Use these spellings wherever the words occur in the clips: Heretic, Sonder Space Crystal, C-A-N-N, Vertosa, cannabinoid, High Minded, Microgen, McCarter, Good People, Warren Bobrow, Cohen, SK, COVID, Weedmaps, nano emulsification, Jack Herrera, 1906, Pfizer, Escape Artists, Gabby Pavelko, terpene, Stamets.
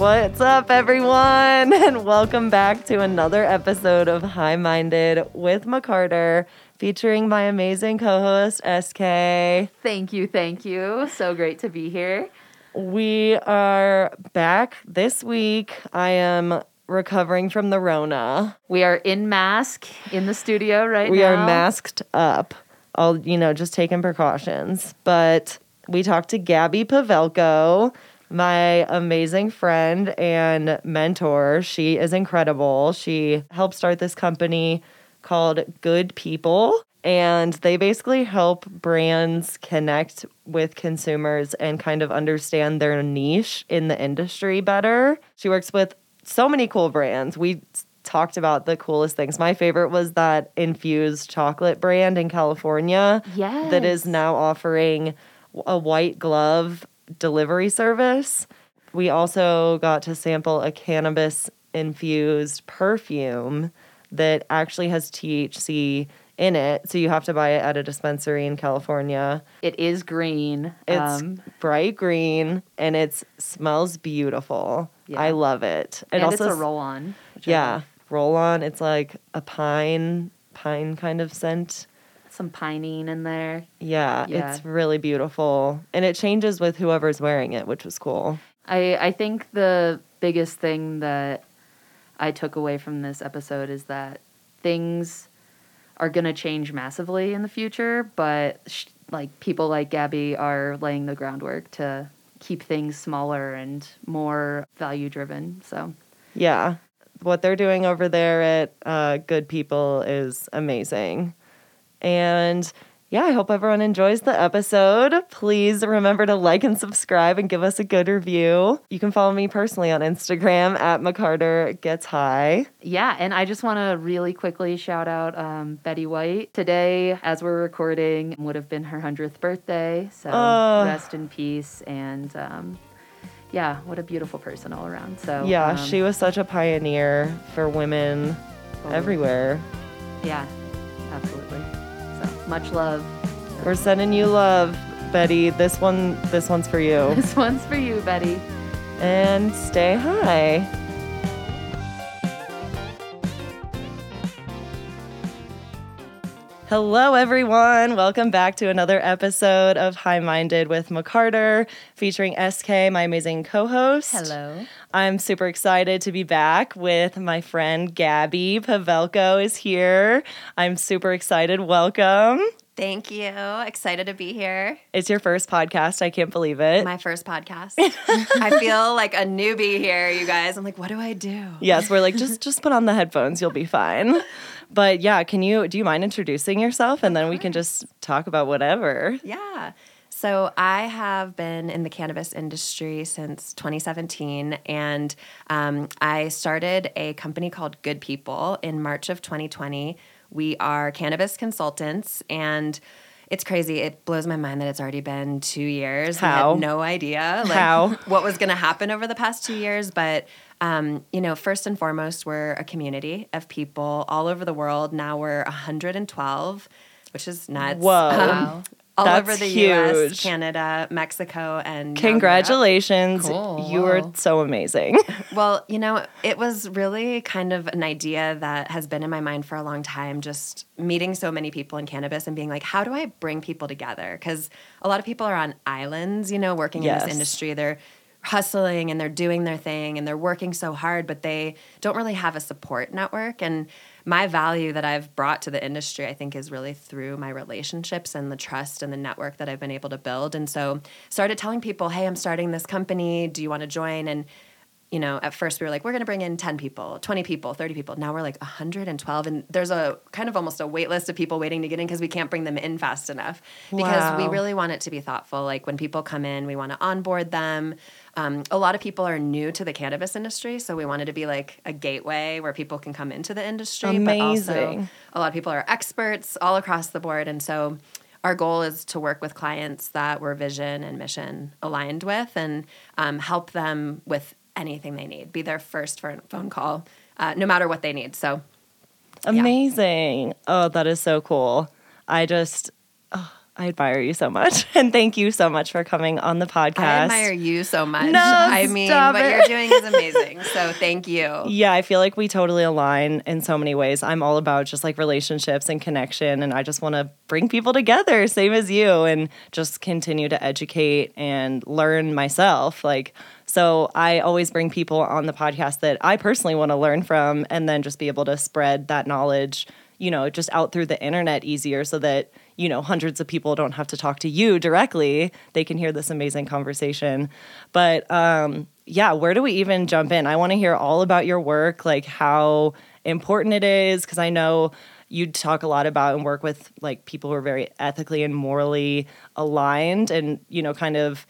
What's up, everyone? And welcome back to another episode of High Minded with McCarter, featuring my amazing co-host, SK. Thank you. So great to be here. We are back this week. I am recovering from the Rona. We are in mask in the studio right now. We are masked up. All, just taking precautions. But we talked to Gabby Pavelko, my amazing friend and mentor. She is incredible. She helped start this company called Good People, and they basically help brands connect with consumers and kind of understand their niche in the industry better. She works with so many cool brands. We talked about the coolest things. My favorite was that infused chocolate brand in California that is now offering a white glove delivery service. We also got to sample a cannabis-infused perfume that actually has THC in it, so you have to buy it at a dispensary in California. It is green. It's bright green, and it smells beautiful. Yeah. I love it. And also, it's a roll-on. Yeah, roll-on. It's like a pine kind of scent. Some pinene in there. Yeah, it's really beautiful. And it changes with whoever's wearing it, which was cool. I think the biggest thing that I took away from this episode is that things are going to change massively in the future, but people like Gabby are laying the groundwork to keep things smaller and more value-driven. So, yeah. What they're doing over there at Good People is amazing. And yeah, I hope everyone enjoys the episode. Please remember to like and subscribe and give us a good review. You can follow me personally on Instagram at McCarterGetsHigh. Yeah, and I just want to really quickly shout out Betty White. Today, as we're recording, would have been her 100th birthday. So rest in peace. And what a beautiful person all around. So yeah, she was such a pioneer for women everywhere. Yeah, absolutely. Much love. We're sending you love, Betty. This one's for you. This one's for you, Betty. And stay high. Hello, everyone. Welcome back to another episode of High Minded with McCarter, featuring SK, my amazing co-host. Hello. I'm super excited to be back with my friend Gabby Pavelko is here. I'm super excited. Welcome. Thank you. Excited to be here. It's your first podcast. I can't believe it. My first podcast. I feel like a newbie here, you guys. I'm like, what do I do? Yes, we're like, just put on the headphones. You'll be fine. But yeah, do you mind introducing yourself? And then we can just talk about whatever. Yeah. So I have been in the cannabis industry since 2017, and I started a company called Good People in March of 2020. We are cannabis consultants, and it's crazy. It blows my mind that it's already been 2 years. How? I had no idea what was going to happen over the past 2 years, but first and foremost, we're a community of people all over the world. Now we're 112, which is nuts. Whoa. Wow. All That's over the huge. U.S., Canada, Mexico, and congratulations! Cool. You were so amazing. Well, it was really kind of an idea that has been in my mind for a long time. Just meeting so many people in cannabis and being like, how do I bring people together? Because a lot of people are on islands, working in this industry. They're hustling and they're doing their thing and they're working so hard, but they don't really have a support network. And my value that I've brought to the industry, I think, is really through my relationships and the trust and the network that I've been able to build. And so started telling people, hey, I'm starting this company. Do you want to join? And, at first we were like, we're going to bring in 10 people, 20 people, 30 people. Now we're like 112. And there's a kind of almost a wait list of people waiting to get in because we can't bring them in fast enough. Wow. Because we really want it to be thoughtful. Like when people come in, we want to onboard them. A lot of people are new to the cannabis industry, so we wanted to be like a gateway where people can come into the industry. Amazing. But also a lot of people are experts all across the board. And so our goal is to work with clients that we're vision and mission aligned with and help them with anything they need, be their first phone call, no matter what they need. So amazing. Yeah. Oh, that is so cool. I admire you so much, and thank you so much for coming on the podcast. I admire you so much. No, I mean, stop what it. You're doing is amazing, so thank you. Yeah, I feel like we totally align in so many ways. I'm all about just like relationships and connection, and I just want to bring people together, same as you, and just continue to educate and learn myself. Like, so I always bring people on the podcast that I personally want to learn from, and then just be able to spread that knowledge, you know, just out through the internet easier, so that, you know, hundreds of people don't have to talk to you directly. They can hear this amazing conversation. But yeah, where do we even jump in? I want to hear all about your work, like how important it is, because I know you talk a lot about and work with like people who are very ethically and morally aligned, and, you know, kind of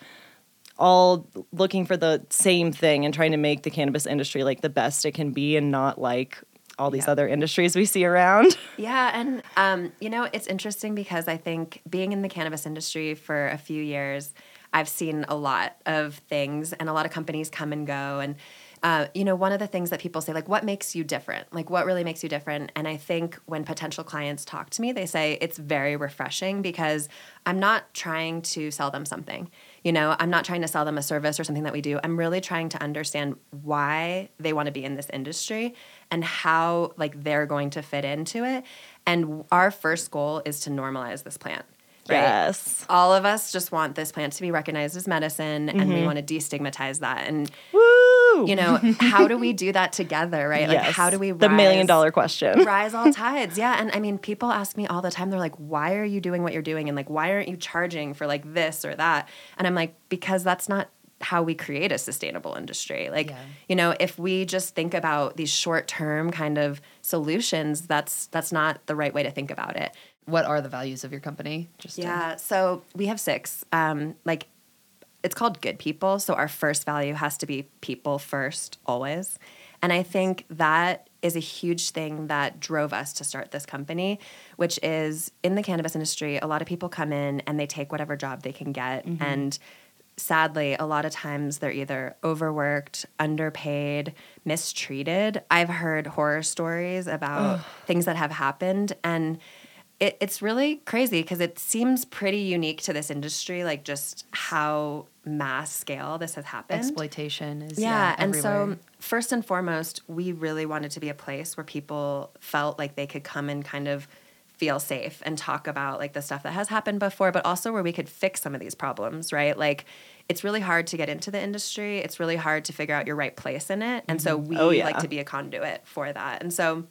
all looking for the same thing and trying to make the cannabis industry like the best it can be, and not like all these other industries we see around. Yeah, and, you know, it's interesting because I think being in the cannabis industry for a few years, I've seen a lot of things, and a lot of companies come and go. And, you know, one of the things that people say, like, what makes you different? Like, what really makes you different? And I think when potential clients talk to me, they say it's very refreshing, because I'm not trying to sell them something. You know, I'm not trying to sell them a service or something that we do. I'm really trying to understand why they want to be in this industry and how, like, they're going to fit into it. And our first goal is to normalize this plant, right? Yes. All of us just want this plant to be recognized as medicine, mm-hmm. and we want to destigmatize that. And, woo! You know, how do we do that together, right? Yes. Like, how do we rise? The million-dollar question. Rise all tides, yeah. And, I mean, people ask me all the time, they're like, why are you doing what you're doing? And, like, why aren't you charging for, like, this or that? And I'm like, because that's not how we create a sustainable industry. Like, you know, if we just think about these short-term kind of solutions, that's not the right way to think about it. What are the values of your company? Just so we have 6. Like, it's called Good People, so our first value has to be people first, always. And I think that is a huge thing that drove us to start this company, which is, in the cannabis industry, a lot of people come in and they take whatever job they can get, mm-hmm. and sadly, a lot of times they're either overworked, underpaid, mistreated. I've heard horror stories about things that have happened, and it's really crazy because it seems pretty unique to this industry, like just how mass scale this has happened. Exploitation is and everywhere. So first and foremost, we really wanted to be a place where people felt like they could come and kind of feel safe and talk about like the stuff that has happened before, but also where we could fix some of these problems, right? Like, it's really hard to get into the industry. It's really hard to figure out your right place in it. And so we like to be a conduit for that. And so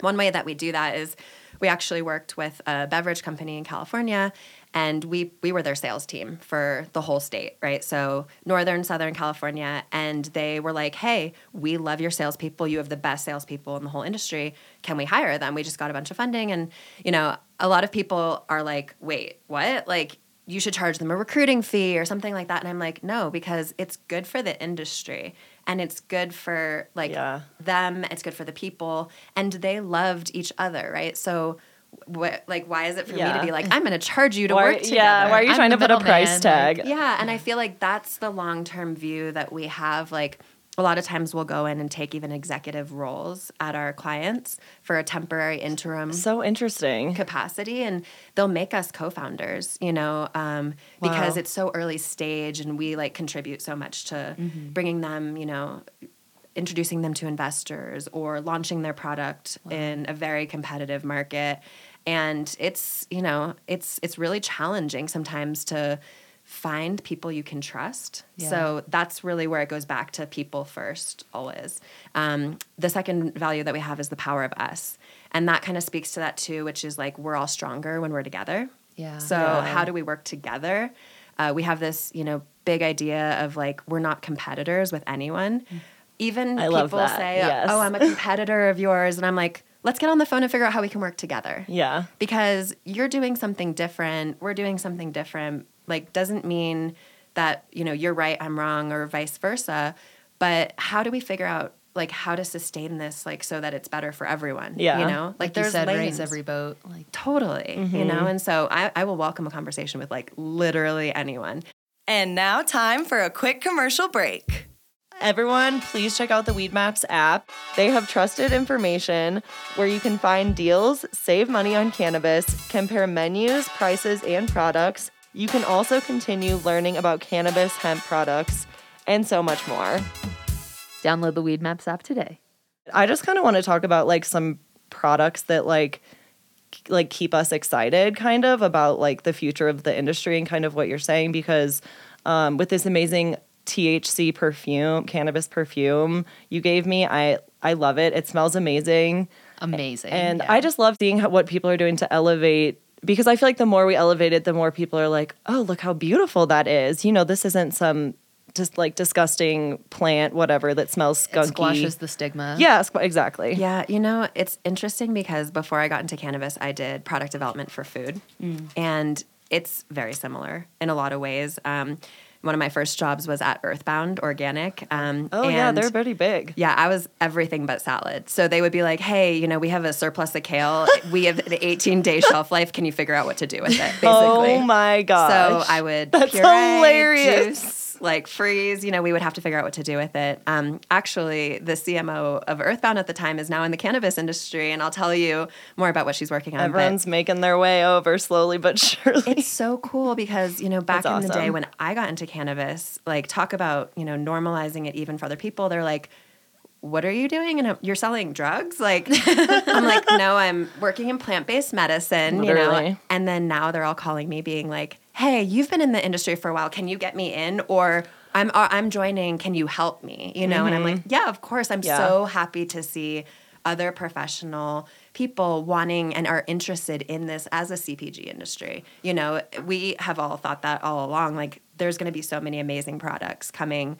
one way that we do that is we actually worked with a beverage company in California, and we were their sales team for the whole state, right? So Northern, Southern California. And they were like, hey, we love your salespeople. You have the best salespeople in the whole industry. Can we hire them? We just got a bunch of funding. And, you know, a lot of people are like, wait, what? Like, you should charge them a recruiting fee or something like that. And I'm like, no, because it's good for the industry, and it's good for, like, them. It's good for the people. And they loved each other, right? So why is it for me to be like, I'm going to charge you to work together? Yeah, why are you trying to put a price tag? Like, and I feel like that's the long-term view that we have. Like, a lot of times we'll go in and take even executive roles at our clients for a temporary interim capacity, and they'll make us co-founders, you know, because it's so early stage, and we, like, contribute so much to bringing them, you know, introducing them to investors or launching their product in a very competitive market. And it's, you know, it's really challenging sometimes to find people you can trust. Yeah. So that's really where it goes back to people first, always. The second value that we have is the power of us. And that kind of speaks to that too, which is like, we're all stronger when we're together. Yeah. So how do we work together? We have this, you know, big idea of like, we're not competitors with anyone. Even people say, oh, I'm a competitor of yours. And I'm like, let's get on the phone and figure out how we can work together. Yeah. Because you're doing something different. We're doing something different. Like, doesn't mean that, you know, you're right, I'm wrong, or vice versa. But how do we figure out, like, how to sustain this, like, so that it's better for everyone? Yeah. You know? Like there's you said, raise every boat. Like, totally. Mm-hmm. You know? And so I will welcome a conversation with, like, literally anyone. And now time for a quick commercial break. Everyone, please check out the Weedmaps app. They have trusted information where you can find deals, save money on cannabis, compare menus, prices, and products. You can also continue learning about cannabis, hemp products, and so much more. Download the Weedmaps app today. I just kind of want to talk about like some products that like keep us excited kind of about like the future of the industry and kind of what you're saying, because with this amazing THC perfume, cannabis perfume you gave me, I love it. It smells amazing. Amazing. And yeah. I just love seeing what people are doing to elevate, because I feel like the more we elevate it, the more people are like, oh, look how beautiful that is. You know, this isn't some just like disgusting plant, whatever, that smells skunky. It squashes the stigma. Yeah, exactly. Yeah, you know, it's interesting because before I got into cannabis, I did product development for food. Mm. And it's very similar in a lot of ways. One of my first jobs was at Earthbound Organic. Yeah, they're pretty big. Yeah, I was everything but salad. So they would be like, hey, you know, we have a surplus of kale. We have an 18-day shelf life. Can you figure out what to do with it, basically? Oh, my gosh. So I would puree, hilarious. Juice, like freeze. You know, we would have to figure out what to do with it. Actually, the CMO of Earthbound at the time is now in the cannabis industry, and I'll tell you more about what she's working on. Everyone's making their way over slowly but surely. It's so cool because, you know, back in the day when I got into cannabis, like talk about, you know, normalizing it even for other people. They're like, what are you doing? And you're selling drugs? Like, I'm like, no, I'm working in plant-based medicine, literally. You know? And then now they're all calling me being like, hey, you've been in the industry for a while. Can you get me in? Or I'm joining. Can you help me? You know? Mm-hmm. And I'm like, yeah, of course. I'm so happy to see other professional people wanting and are interested in this as a CPG industry. You know, we have all thought that all along. Like, there's going to be so many amazing products coming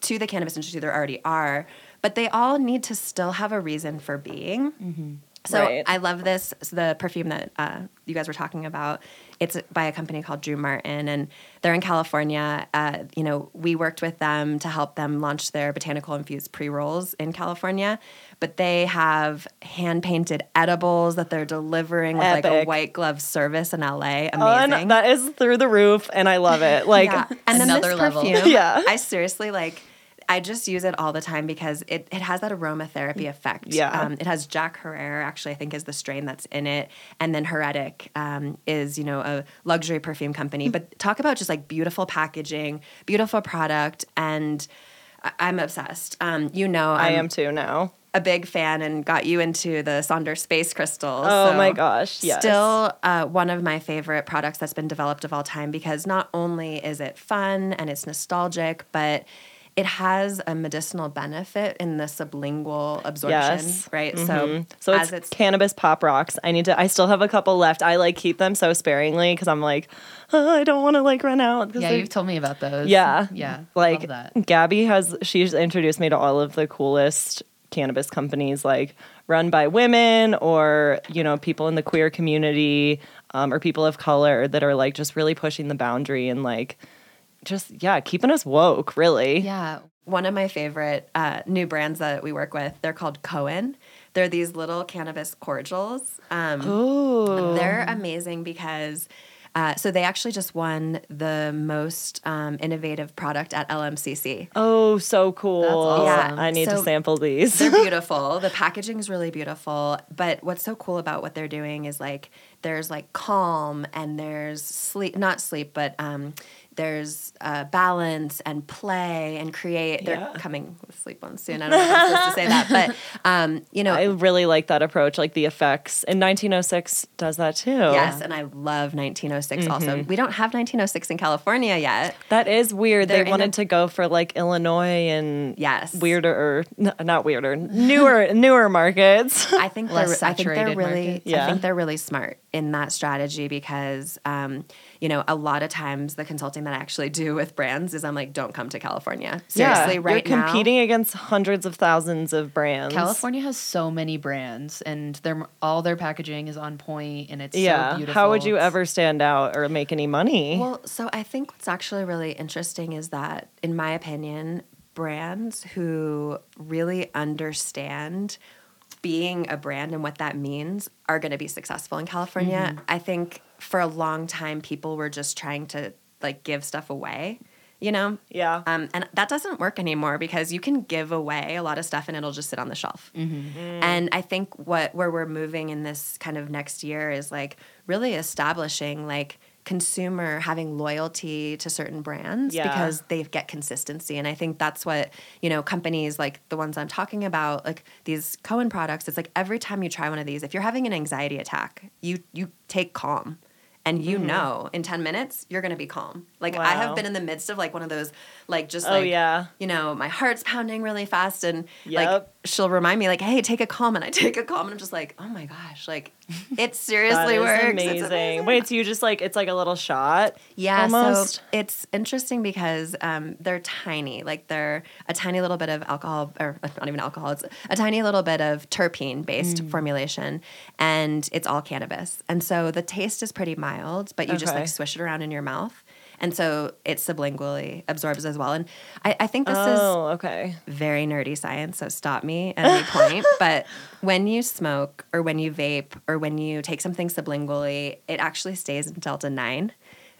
to the cannabis industry. There already are, but they all need to still have a reason for being. Mm-hmm. So right. I love this. So the perfume that you guys were talking about, it's by a company called Drew Martin, and they're in California. You know, we worked with them to help them launch their botanical-infused pre-rolls in California, but they have hand-painted edibles that they're delivering with like a white glove service in LA. Amazing. That is through the roof, and I love it. Like yeah. And then another level. Yeah. I seriously like – I just use it all the time because it has that aromatherapy effect. Yeah. It has Jack Herrera, actually, I think is the strain that's in it. And then Heretic is, you know, a luxury perfume company. But talk about just like beautiful packaging, beautiful product. And I'm obsessed. You know. I am too now. A big fan and got you into the Sonder Space Crystal. Oh my gosh, yes. Still one of my favorite products that's been developed of all time, because not only is it fun and it's nostalgic, but it has a medicinal benefit in the sublingual absorption, yes. Right? Mm-hmm. So it's cannabis pop rocks. I still have a couple left. I like keep them so sparingly because I'm like, oh, I don't want to like run out. Yeah, you've told me about those. Yeah, yeah. Like Gabby she's introduced me to all of the coolest cannabis companies, like run by women or, you know, people in the queer community or people of color that are like just really pushing the boundary and like. Just, yeah, keeping us woke, really. Yeah. One of my favorite new brands that we work with, they're called Cohen. They're these little cannabis cordials. Ooh. They're amazing because so they actually just won the most innovative product at LMCC. Oh, so cool. That's awesome. Yeah. I need to sample these. They're beautiful. The packaging is really beautiful. But what's so cool about what they're doing is like there's like calm and there's sleep, not sleep, but there's balance and play and create. They're coming with sleep on soon. I don't know if I'm supposed to say that. But, you know. I really like that approach, like the effects. And 1906 does that too. Yes, and I love 1906 also. We don't have 1906 in California yet. That is weird. They wanted to go for like Illinois and newer markets. I think I think they're really smart in that strategy because, you know, a lot of times the consulting that I actually do with brands is I'm like, don't come to California. Seriously, right now. You're competing against hundreds of thousands of brands. California has so many brands, and all their packaging is on point, and it's so beautiful. How would you ever stand out or make any money? Well, so I think what's actually really interesting is that, in my opinion, brands who really understand being a brand and what that means are going to be successful in California. Mm-hmm. I think for a long time, people were just trying to like give stuff away you know? Yeah. And that doesn't work anymore because you can give away a lot of stuff and it'll just sit on the shelf. Mm-hmm. And I think where we're moving in this kind of next year is like really establishing like consumer having loyalty to certain brands because they get consistency. And I think that's what, you know, companies like the ones I'm talking about, like these Cohen products, it's like every time you try one of these, if you're having an anxiety attack, you take Calm. And you know in 10 minutes, you're going to be calm. Like, wow. I have been in the midst of, like, one of those, like, just, like, you know, my heart's pounding really fast. And, like, she'll remind me, like, hey, take a Calm. And I take a Calm. And I'm just like, oh, my gosh. Like, it seriously works. Amazing. It's amazing. Wait, so you just, like, it's like a little shot? Yeah. Almost? So it's interesting because they're tiny. Like, they're a tiny little bit of alcohol, or not even alcohol. It's a tiny little bit of terpene-based formulation. And it's all cannabis. And so the taste is pretty mild. But you just like swish it around in your mouth. And so it sublingually absorbs as well. And I think this is very nerdy science, so stop me at any point. But when you smoke or when you vape or when you take something sublingually, it actually stays in delta-9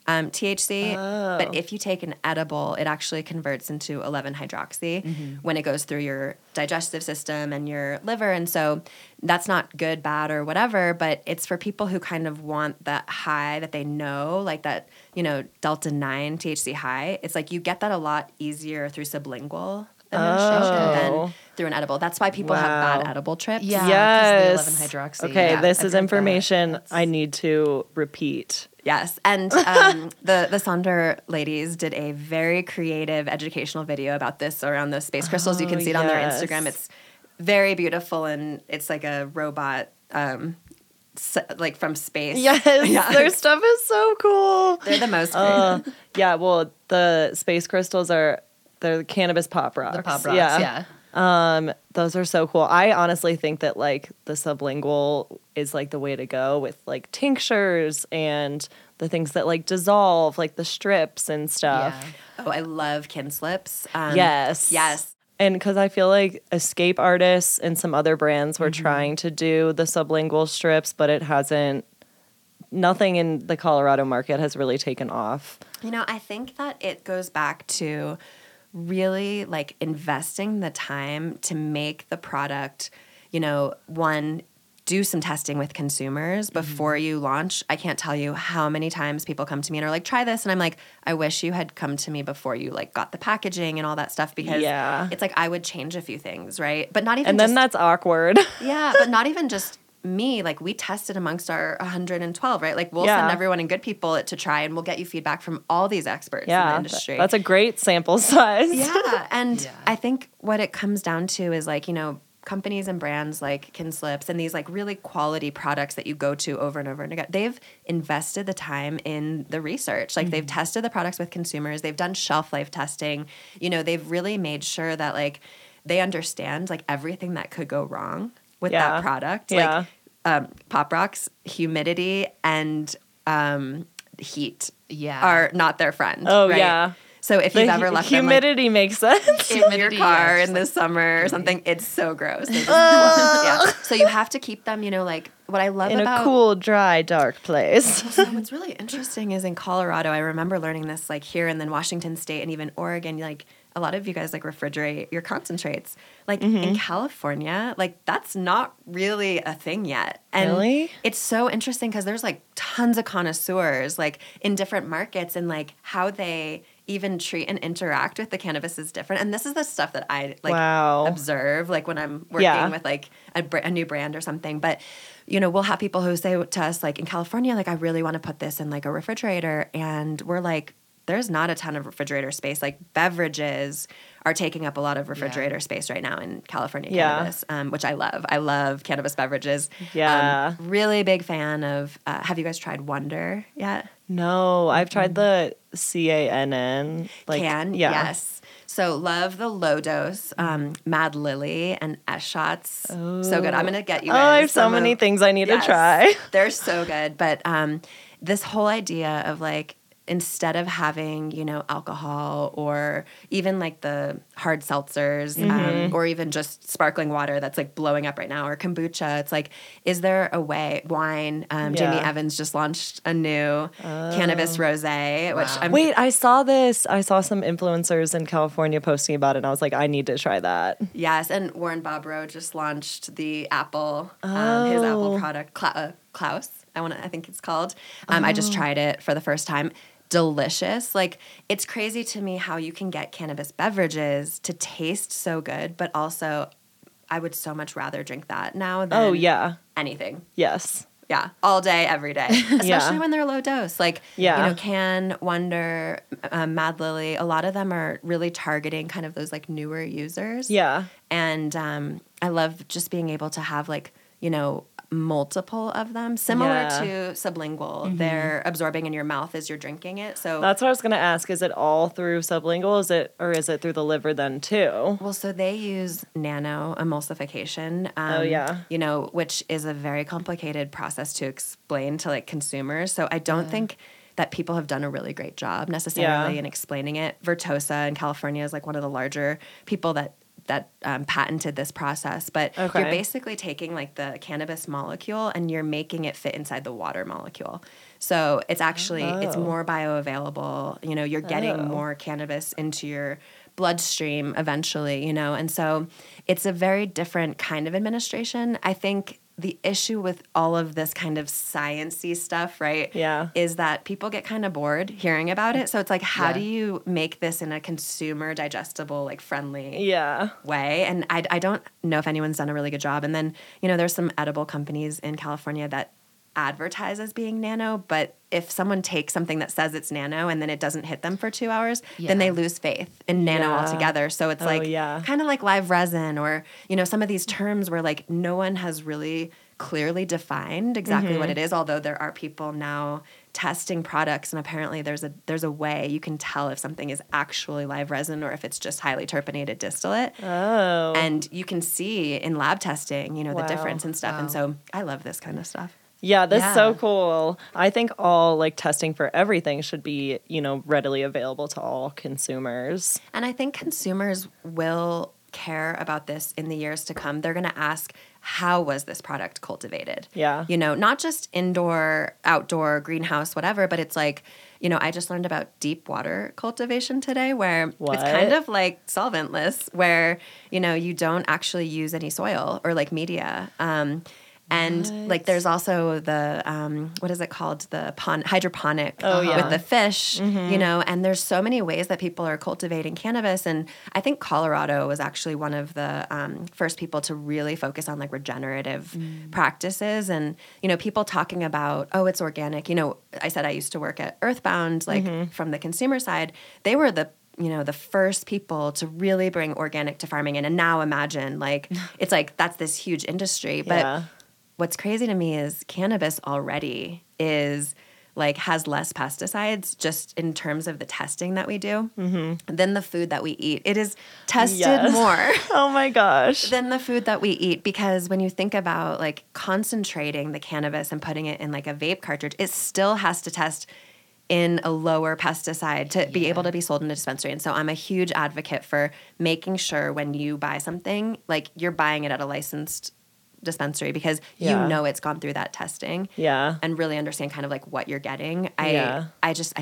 THC. Oh. But if you take an edible, it actually converts into 11-hydroxy when it goes through your digestive system and your liver. And so that's not good, bad, or whatever, but it's for people who kind of want that high that they know, like that, you know, delta-9 THC high. It's like you get that a lot easier through sublingual administration than through an edible. That's why people have bad edible trips. Yeah. Yes. The 11-hydroxy. Okay, this is information I need to repeat. Yes, and the Sonder ladies did a very creative educational video about this around those space crystals. You can see it on their Instagram. It's very beautiful, and it's like a robot, like from space. Yes, their stuff is so cool. They're the most creative. Yeah, well, the space crystals are they're the cannabis pop rocks. The pop rocks, yeah. Those are so cool. I honestly think that like the sublingual is like the way to go with like tinctures and the things that like dissolve, like the strips and stuff. Yeah. Oh, I love Kinslips. Yes. Yes. And because I feel like Escape Artists and some other brands were trying to do the sublingual strips, but it hasn't. Nothing in the Colorado market has really taken off. You know, I think that it goes back to really like investing the time to make the product, you know, one, do some testing with consumers before you launch. I can't tell you how many times people come to me and are like, try this. And I'm like, I wish you had come to me before you like got the packaging and all that stuff because it's like I would change a few things, right? But not even and then that's awkward. Yeah, but not even just me. Like we tested amongst our 112, right? Like we'll send everyone and good people to try and we'll get you feedback from all these experts in the industry. That's a great sample size. Yeah, and I think what it comes down to is like, you know, companies and brands like Kinslips and these like really quality products that you go to over and over and again, they've invested the time in the research. Like they've tested the products with consumers. They've done shelf life testing. You know, they've really made sure that like they understand like everything that could go wrong with that product. Like pop rocks, humidity, and heat are not their friend. Oh, right? So if you've ever left humidity them, like, makes sense in your car in the summer or something, it's so gross. So you have to keep them, you know, like what I love in about a cool, dry, dark place. So what's really interesting is in Colorado, I remember learning this like here and then Washington State and even Oregon, like a lot of you guys like refrigerate your concentrates. Like in California, like that's not really a thing yet. And it's so interesting because there's like tons of connoisseurs like in different markets and like how they even treat and interact with the cannabis is different. And this is the stuff that I like observe like when I'm working with like a new brand or something. But, you know, we'll have people who say to us like in California, like I really want to put this in like a refrigerator. And we're like, there's not a ton of refrigerator space. Like beverages are taking up a lot of refrigerator space right now in California cannabis, which I love. I love cannabis beverages. Yeah. Really big fan of – have you guys tried Wonder yet? No. I've tried the C-A-N-N. Like, yes. So love the low dose, Mad Lily and S-Shots. Oh. So good. I'm going to get you guys. Oh, I have so many things I need to try. They're so good. But this whole idea of like – instead of having, you know, alcohol or even like the hard seltzers or even just sparkling water that's like blowing up right now or kombucha, it's like, is there a way? Wine. Jamie Evans just launched a new cannabis rosé, which Wait, I saw this. I saw some influencers in California posting about it, and I was like, I need to try that. Yes, and Warren Bobrow just launched the apple, his apple product, Klaus. I think it's called. I just tried it for the first time. Delicious. Like, it's crazy to me how you can get cannabis beverages to taste so good, but also I would so much rather drink that now than anything. Yes. Yeah. All day, every day. Especially when they're low dose. Like, you know, Can, Wonder, Mad Lily, a lot of them are really targeting kind of those, like, newer users. Yeah. And I love just being able to have, like, you know, multiple of them, similar to sublingual. They're absorbing in your mouth as you're drinking it. So that's what I was going to ask. Is it all through sublingual? Is it through the liver then too? Well, so they use nano emulsification. You know, which is a very complicated process to explain to like consumers. So I don't think that people have done a really great job necessarily in explaining it. Vertosa in California is like one of the larger people that patented this process, but you're basically taking like the cannabis molecule and you're making it fit inside the water molecule. So it's actually, it's more bioavailable, you know, you're getting more cannabis into your bloodstream eventually, you know? And so it's a very different kind of administration. I think the issue with all of this kind of science-y stuff, right, is that people get kind of bored hearing about it. So it's like, how do you make this in a consumer digestible, like friendly way? And I don't know if anyone's done a really good job. And then, you know, there's some edible companies in California that advertise as being nano, but if someone takes something that says it's nano and then it doesn't hit them for 2 hours, then they lose faith in nano altogether. So it's like kind of like live resin or, you know, some of these terms where like no one has really clearly defined exactly what it is, although there are people now testing products and apparently there's a way you can tell if something is actually live resin or if it's just highly terpenated distillate. Oh. And you can see in lab testing, you know, the difference and stuff. And so I love this kind of stuff. Yeah, this is so cool. I think all like testing for everything should be, you know, readily available to all consumers. And I think consumers will care about this in the years to come. They're going to ask, how was this product cultivated? Yeah. You know, not just indoor, outdoor, greenhouse, whatever, but it's like, you know, I just learned about deep water cultivation today where it's kind of like solventless where, you know, you don't actually use any soil or like media. And like there's also the what is it called, the hydroponic with the fish, you know, and there's so many ways that people are cultivating cannabis. And I think Colorado was actually one of the first people to really focus on like regenerative practices. And, you know, people talking about, oh, it's organic. You know, I said I used to work at Earthbound, like from the consumer side, they were the first people to really bring organic to farming in. And now imagine like it's like that's this huge industry. But what's crazy to me is cannabis already is like has less pesticides just in terms of the testing that we do than the food that we eat. It is tested more. Oh my gosh. Than the food that we eat, because when you think about like concentrating the cannabis and putting it in like a vape cartridge, it still has to test in a lower pesticide to be able to be sold in a dispensary. And so I'm a huge advocate for making sure when you buy something, like you're buying it at a licensed dispensary because you know it's gone through that testing and really understand kind of like what you're getting. I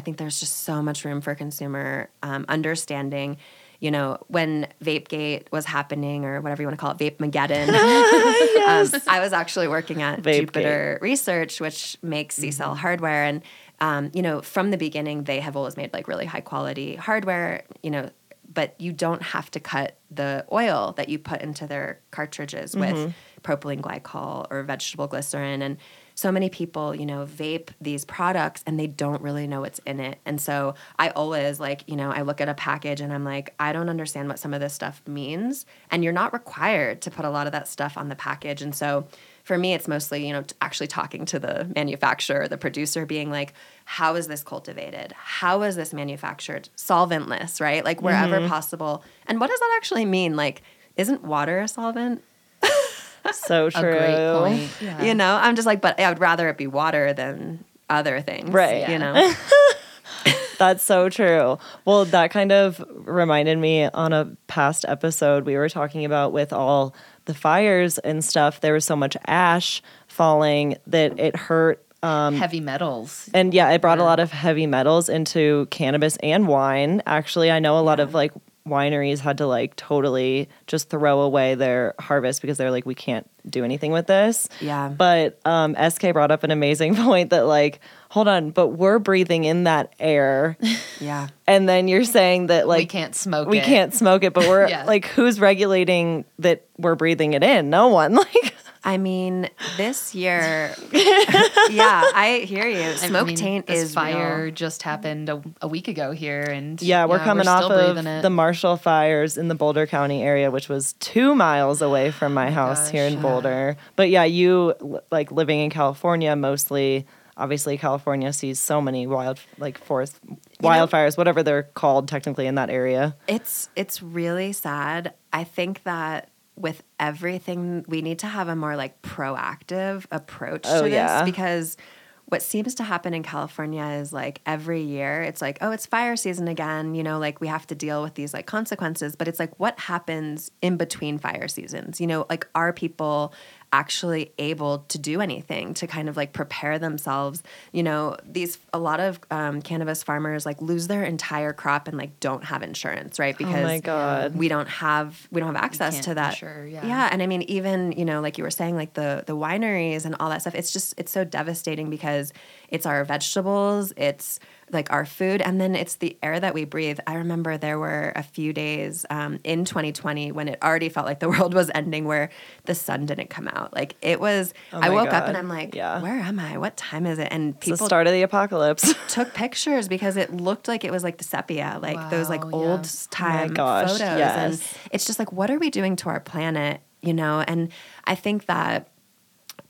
think there's just so much room for consumer understanding. You know, when Vapegate was happening or whatever you want to call it, Vape-mageddon, I was actually working at Jupiter Research, which makes C-cell hardware. And, you know, from the beginning, they have always made like really high quality hardware, you know, but you don't have to cut the oil that you put into their cartridges with propylene glycol or vegetable glycerin. And so many people, you know, vape these products and they don't really know what's in it. And so I always like, you know, I look at a package and I'm like, I don't understand what some of this stuff means. And you're not required to put a lot of that stuff on the package. And so for me, it's mostly, you know, actually talking to the manufacturer, the producer, being like, how is this cultivated? How is this manufactured? Solventless, right? Like wherever possible. And what does that actually mean? Like, isn't water a solvent? So true. A great point. Yeah. You know, I'm just like, but I would rather it be water than other things. Right. You know? That's so true. Well, that kind of reminded me on a past episode we were talking about with all the fires and stuff, there was so much ash falling that it hurt. Heavy metals. And yeah, it brought a lot of heavy metals into cannabis and wine. Actually, I know a lot of like wineries had to like totally just throw away their harvest because they're like, we can't do anything with this. Yeah. But SK brought up an amazing point that like, hold on, but we're breathing in that air. Yeah. And then you're saying that like, we can't smoke it, but we're like, who's regulating that we're breathing it in? No one. Like, I mean, this year, I hear you. Smoke taint is fire real. Just happened a week ago here, and we're coming off of the Marshall fires in the Boulder County area, which was 2 miles away from my house here in Boulder. But yeah, you like living in California mostly. Obviously, California sees so many wildfires, whatever they're called technically in that area. It's really sad. I think that with everything, we need to have a more like proactive approach to this because what seems to happen in California is like every year it's like, oh, it's fire season again, you know, like we have to deal with these like consequences, but it's like what happens in between fire seasons, you know, like are people actually able to do anything to kind of like prepare themselves, you know, a lot of cannabis farmers like lose their entire crop and like don't have insurance, right? Because we don't have access to that. Insure, yeah. And I mean, even, you know, like you were saying, like the wineries and all that stuff, it's just, it's so devastating because it's our vegetables, it's like our food, and then it's the air that we breathe. I remember there were a few days in 2020 when it already felt like the world was ending where the sun didn't come out. Like it was, I woke up and I'm like, where am I? What time is it? And people, it's the start of the apocalypse, took pictures because it looked like it was like the sepia, like those like old time photos. Yes. And it's just like, what are we doing to our planet? You know? And I think that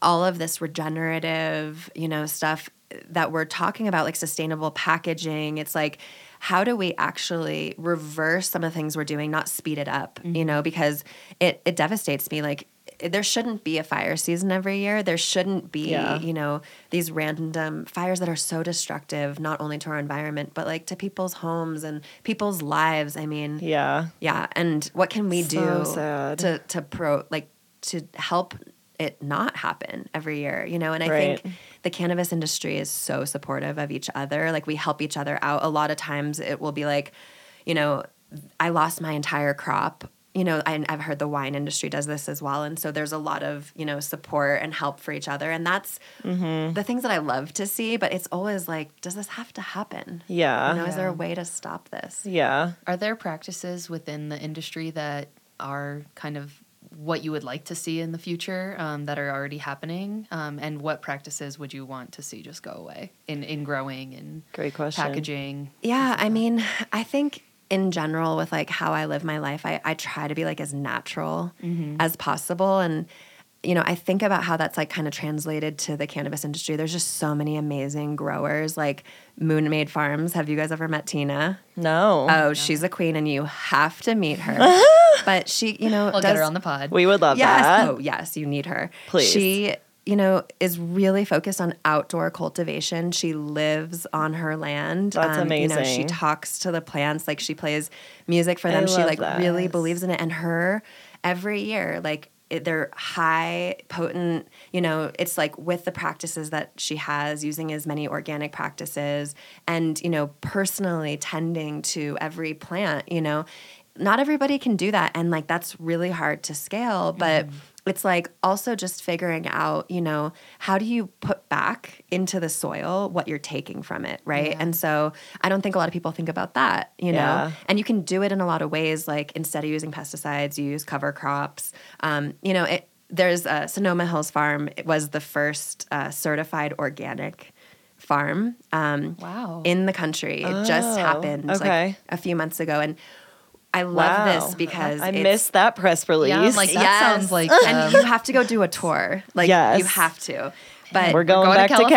all of this regenerative, you know, stuff that we're talking about, like sustainable packaging, it's like, how do we actually reverse some of the things we're doing, not speed it up, you know, because it devastates me. Like there shouldn't be a fire season every year. There shouldn't be, you know, these random fires that are so destructive, not only to our environment, but like to people's homes and people's lives. I mean, yeah. And what can we do to help it not happen every year, you know? And I think the cannabis industry is so supportive of each other. Like we help each other out. A lot of times it will be like, you know, I lost my entire crop. You know, I've heard the wine industry does this as well. And so there's a lot of, you know, support and help for each other. And that's the things that I love to see, but it's always like, does this have to happen? Yeah. You know, is there a way to stop this? Yeah. Are there practices within the industry that are kind of what you would like to see in the future that are already happening, and what practices would you want to see just go away in growing and great question packaging? Yeah, like I mean, I think in general with like how I live my life, I try to be like as natural as possible. And, you know, I think about how that's like kind of translated to the cannabis industry. There's just so many amazing growers like Moon Maid Farms. Have you guys ever met Tina? No. Oh, no. She's a queen and you have to meet her. But she, you know, we'll get her on the pod. We would love that. Oh, yes, you need her. Please. She, you know, is really focused on outdoor cultivation. She lives on her land. That's amazing. You know, she talks to the plants. Like she plays music for them. She like really believes in it. And her every year, like they're high, potent, you know, it's like with the practices that she has, using as many organic practices and, you know, personally tending to every plant, you know. Not everybody can do that, and like that's really hard to scale, but it's like also just figuring out, you know, how do you put back into the soil what you're taking from it, right? Yeah. And so I don't think a lot of people think about that, you know, and you can do it in a lot of ways, like instead of using pesticides, you use cover crops, you know, there's a Sonoma Hills Farm. It was the first certified organic farm in the country. It just happened like a few months ago, and I love this because I missed that press release. Yeah, I'm like, that sounds like and you have to go do a tour. Like you have to. But we're going back to Cali.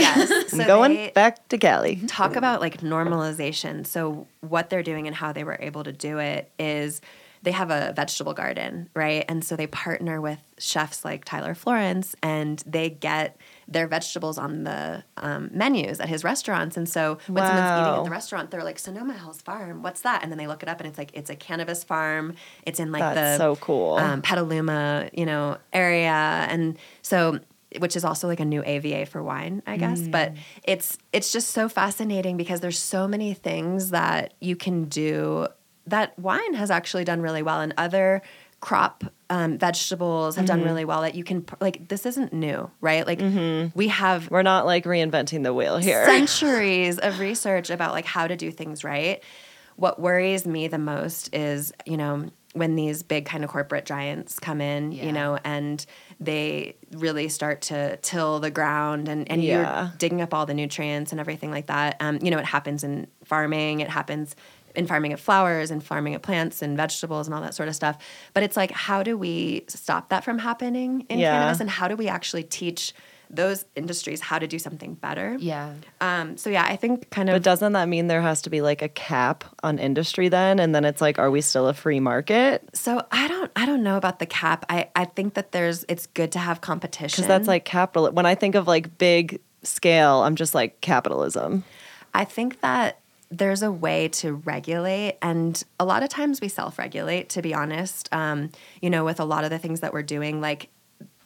Yes. So I'm going back to Cali. Talk about like normalization. So what they're doing and how they were able to do it is they have a vegetable garden, right? And so they partner with chefs like Tyler Florence, and they get their vegetables on the menus at his restaurants. And so when someone's eating at the restaurant, they're like, Sonoma Hills Farm, what's that? And then they look it up, and it's like, it's a cannabis farm. It's in like that's so cool. Petaluma, area. And so, which is also like a new AVA for wine, I guess. But it's just so fascinating because there's so many things that you can do that wine has actually done really well, and other crop vegetables have done really well that you can, like, this isn't new, right? Like we're not like reinventing the wheel here. Centuries of research about like how to do things right. What worries me the most is, when these big kind of corporate giants come in, and they really start to till the ground and you're digging up all the nutrients and everything like that. It happens in farming. It happens in farming of flowers and farming of plants and vegetables and all that sort of stuff. But it's like, how do we stop that from happening in cannabis? And how do we actually teach those industries how to do something better? Yeah. I think kind of. But doesn't that mean there has to be like a cap on industry then? And then it's like, are we still a free market? So I don't know about the cap. I think that it's good to have competition. Because that's like capital. When I think of like big scale, I'm just like capitalism. I think that there's a way to regulate, and a lot of times we self-regulate, to be honest, with a lot of the things that we're doing, like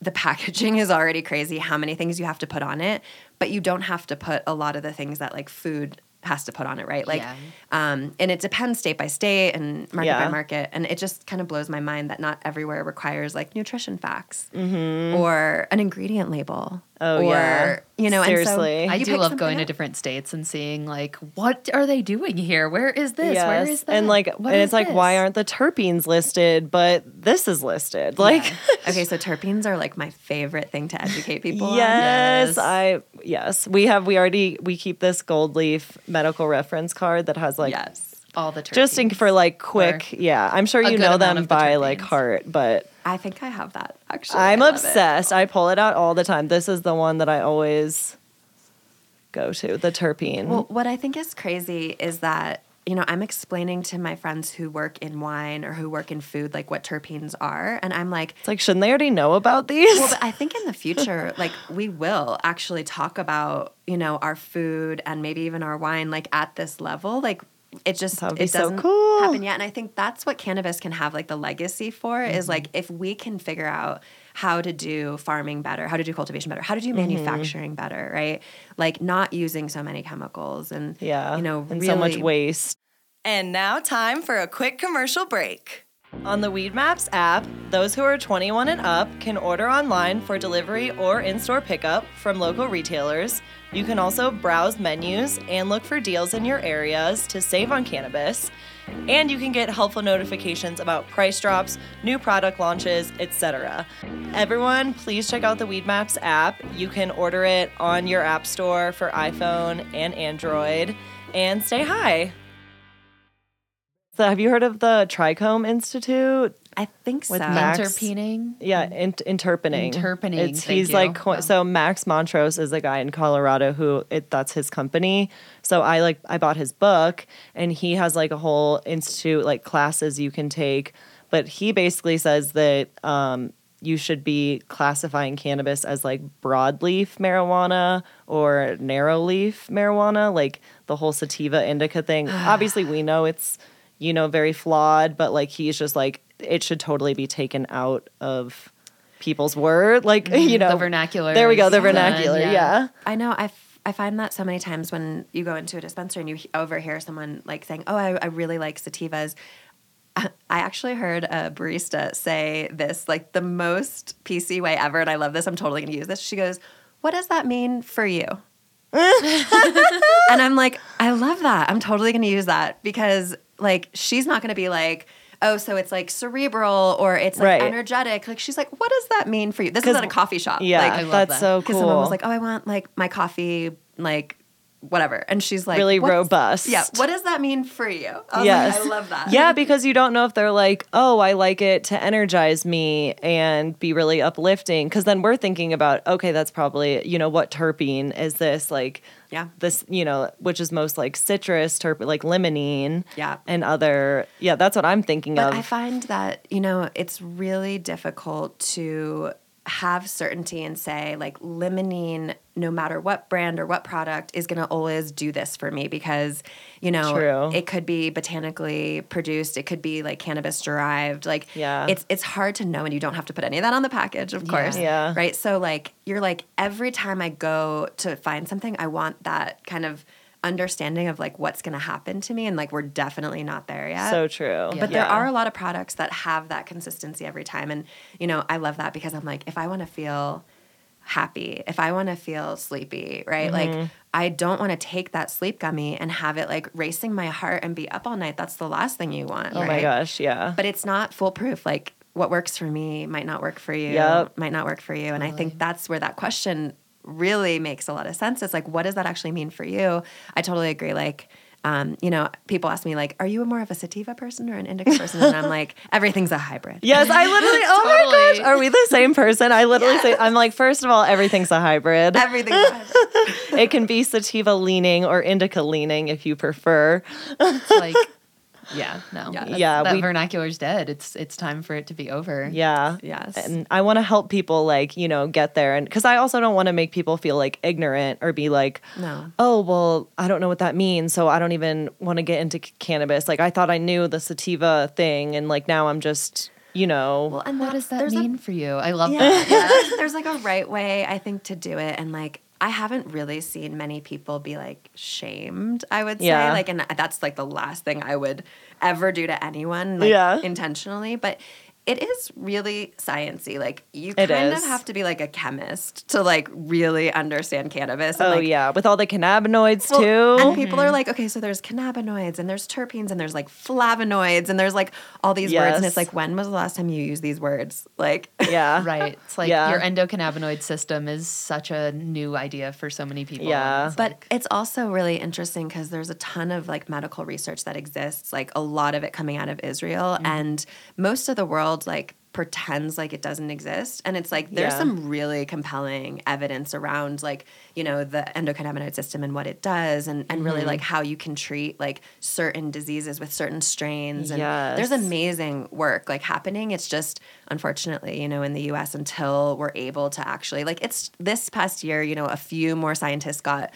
the packaging is already crazy how many things you have to put on it, but you don't have to put a lot of the things that like food has to put on it, right? Like, and it depends state by state and market by market. And it just kind of blows my mind that not everywhere requires like nutrition facts or an ingredient label. Oh, seriously. And so I do love going to different states and seeing like, what are they doing here? Where is this? Yes. Where is that? And like, like, why aren't the terpenes listed, but this is listed? Yeah. Like, okay, so terpenes are like my favorite thing to educate people. Yes, on. Yes. We keep this gold leaf medical reference card that has like all the terpenes. Just for like quick, I'm sure you know them by like heart, but. I think I have that, actually. I'm obsessed. I pull it out all the time. This is the one that I always go to, the terpene. Well, what I think is crazy is that, I'm explaining to my friends who work in wine or who work in food, like, what terpenes are. And I'm like... It's like, shouldn't they already know about these? Well, but I think in the future, like, we will actually talk about, our food and maybe even our wine, like, at this level, like... It doesn't happen yet. And I think that's what cannabis can have like the legacy for is like if we can figure out how to do farming better, how to do cultivation better, how to do manufacturing better, right? Like not using so many chemicals and, and really so much waste. And now time for a quick commercial break. On the Weedmaps app, those who are 21 and up can order online for delivery or in-store pickup from local retailers. You can also browse menus and look for deals in your areas to save on cannabis. And you can get helpful notifications about price drops, new product launches, etc. Everyone, please check out the Weedmaps app. You can order it on your app store for iPhone and Android. And stay high. So have you heard of the Trichome Institute? I think so. With Max, interpening? Yeah, interpening. Interpening, he's you. Like, wow. So Max Montrose is a guy in Colorado who, that's his company. So I bought his book, and he has like a whole institute, like classes you can take. But he basically says that you should be classifying cannabis as like broadleaf marijuana or narrowleaf marijuana, like the whole sativa indica thing. Obviously, we know it's... very flawed, but like he's just like it should totally be taken out of people's word, like the vernacular. There we go, the vernacular. Yeah. I know. I find that so many times when you go into a dispensary and you overhear someone like saying, "Oh, I really like sativas." I actually heard a barista say this like the most PC way ever, and I love this. I'm totally gonna use this. She goes, "What does that mean for you?" And I'm like, I love that. I'm totally gonna use that because. Like, she's not going to be like, oh, so it's like cerebral or it's like energetic. Like, she's like, what does that mean for you? This is at a coffee shop. Yeah, like, I love that's that. So cool. Because someone was like, oh, I want like my coffee, like whatever. And she's like, really robust. Yeah. What does that mean for you? I was like, I love that. Yeah, because you don't know if they're like, oh, I like it to energize me and be really uplifting. Because then we're thinking about, okay, that's probably, what terpene is this? Like, this, which is most like citrus, like limonene and other. Yeah, that's what I'm thinking of. But I find that, it's really difficult to have certainty and say, like, limonene, no matter what brand or what product, is going to always do this for me because, you know, True. It could be botanically produced. It could be, like, cannabis-derived. Like, yeah. It's hard to know, and you don't have to put any of that on the package, of course. Yeah. Right? So, like, you're like, every time I go to find something, I want that kind of understanding of, like, what's going to happen to me, and, like, we're definitely not there yet. So true. But there are a lot of products that have that consistency every time, and, you know, I love that because I'm like, if I want to feel happy, if I want to feel sleepy, right? Mm-hmm. Like, I don't want to take that sleep gummy and have it, like, racing my heart and be up all night. That's the last thing you want, right? Oh my gosh, yeah. But it's not foolproof. Like, what works for me might not work for you, might not work for you. And really. I think that's where that question really makes a lot of sense. It's like, what does that actually mean for you? I totally agree. Like, you know, people ask me, like, are you more of a sativa person or an indica person? And I'm like, everything's a hybrid. Yes, I literally, oh my gosh, are we the same person? I literally say, I'm like, first of all, everything's a hybrid. Everything's a hybrid. It can be sativa leaning or indica leaning if you prefer. It's like, that vernacular's dead. It's time for it to be over. Yeah. Yes. And I want to help people, like, you know, get there. And because I also don't want to make people feel, like, ignorant or be like, oh, well, I don't know what that means, so I don't even want to get into cannabis. Like, I thought I knew the sativa thing, and, like, now I'm just, you know. Well, and what does that mean for you? I love that. Yeah. There's, like, a right way, I think, to do it. And, like, I haven't really seen many people be, like, shamed, I would say. Yeah. Like, and that's, like, the last thing I would ever do to anyone, like, intentionally. But it is really science-y. Like, you kind of have to be, like, a chemist to, like, really understand cannabis. And, with all the cannabinoids, too. And people are like, okay, so there's cannabinoids, and there's terpenes, and there's, like, flavonoids, and there's, like, all these words. And it's like, when was the last time you used these words? Like, yeah. Right. It's like your endocannabinoid system is such a new idea for so many people. Yeah. It's but like, it's also really interesting because there's a ton of, like, medical research that exists, like, a lot of it coming out of Israel. Mm-hmm. And most of the world, like, pretends like it doesn't exist. And it's like, there's some really compelling evidence around, like, you know, the endocannabinoid system and what it does, and really, like, how you can treat, like, certain diseases with certain strains. And there's amazing work, like, happening. It's just, unfortunately, you know, in the U.S., until we're able to actually, like, it's this past year, you know, a few more scientists got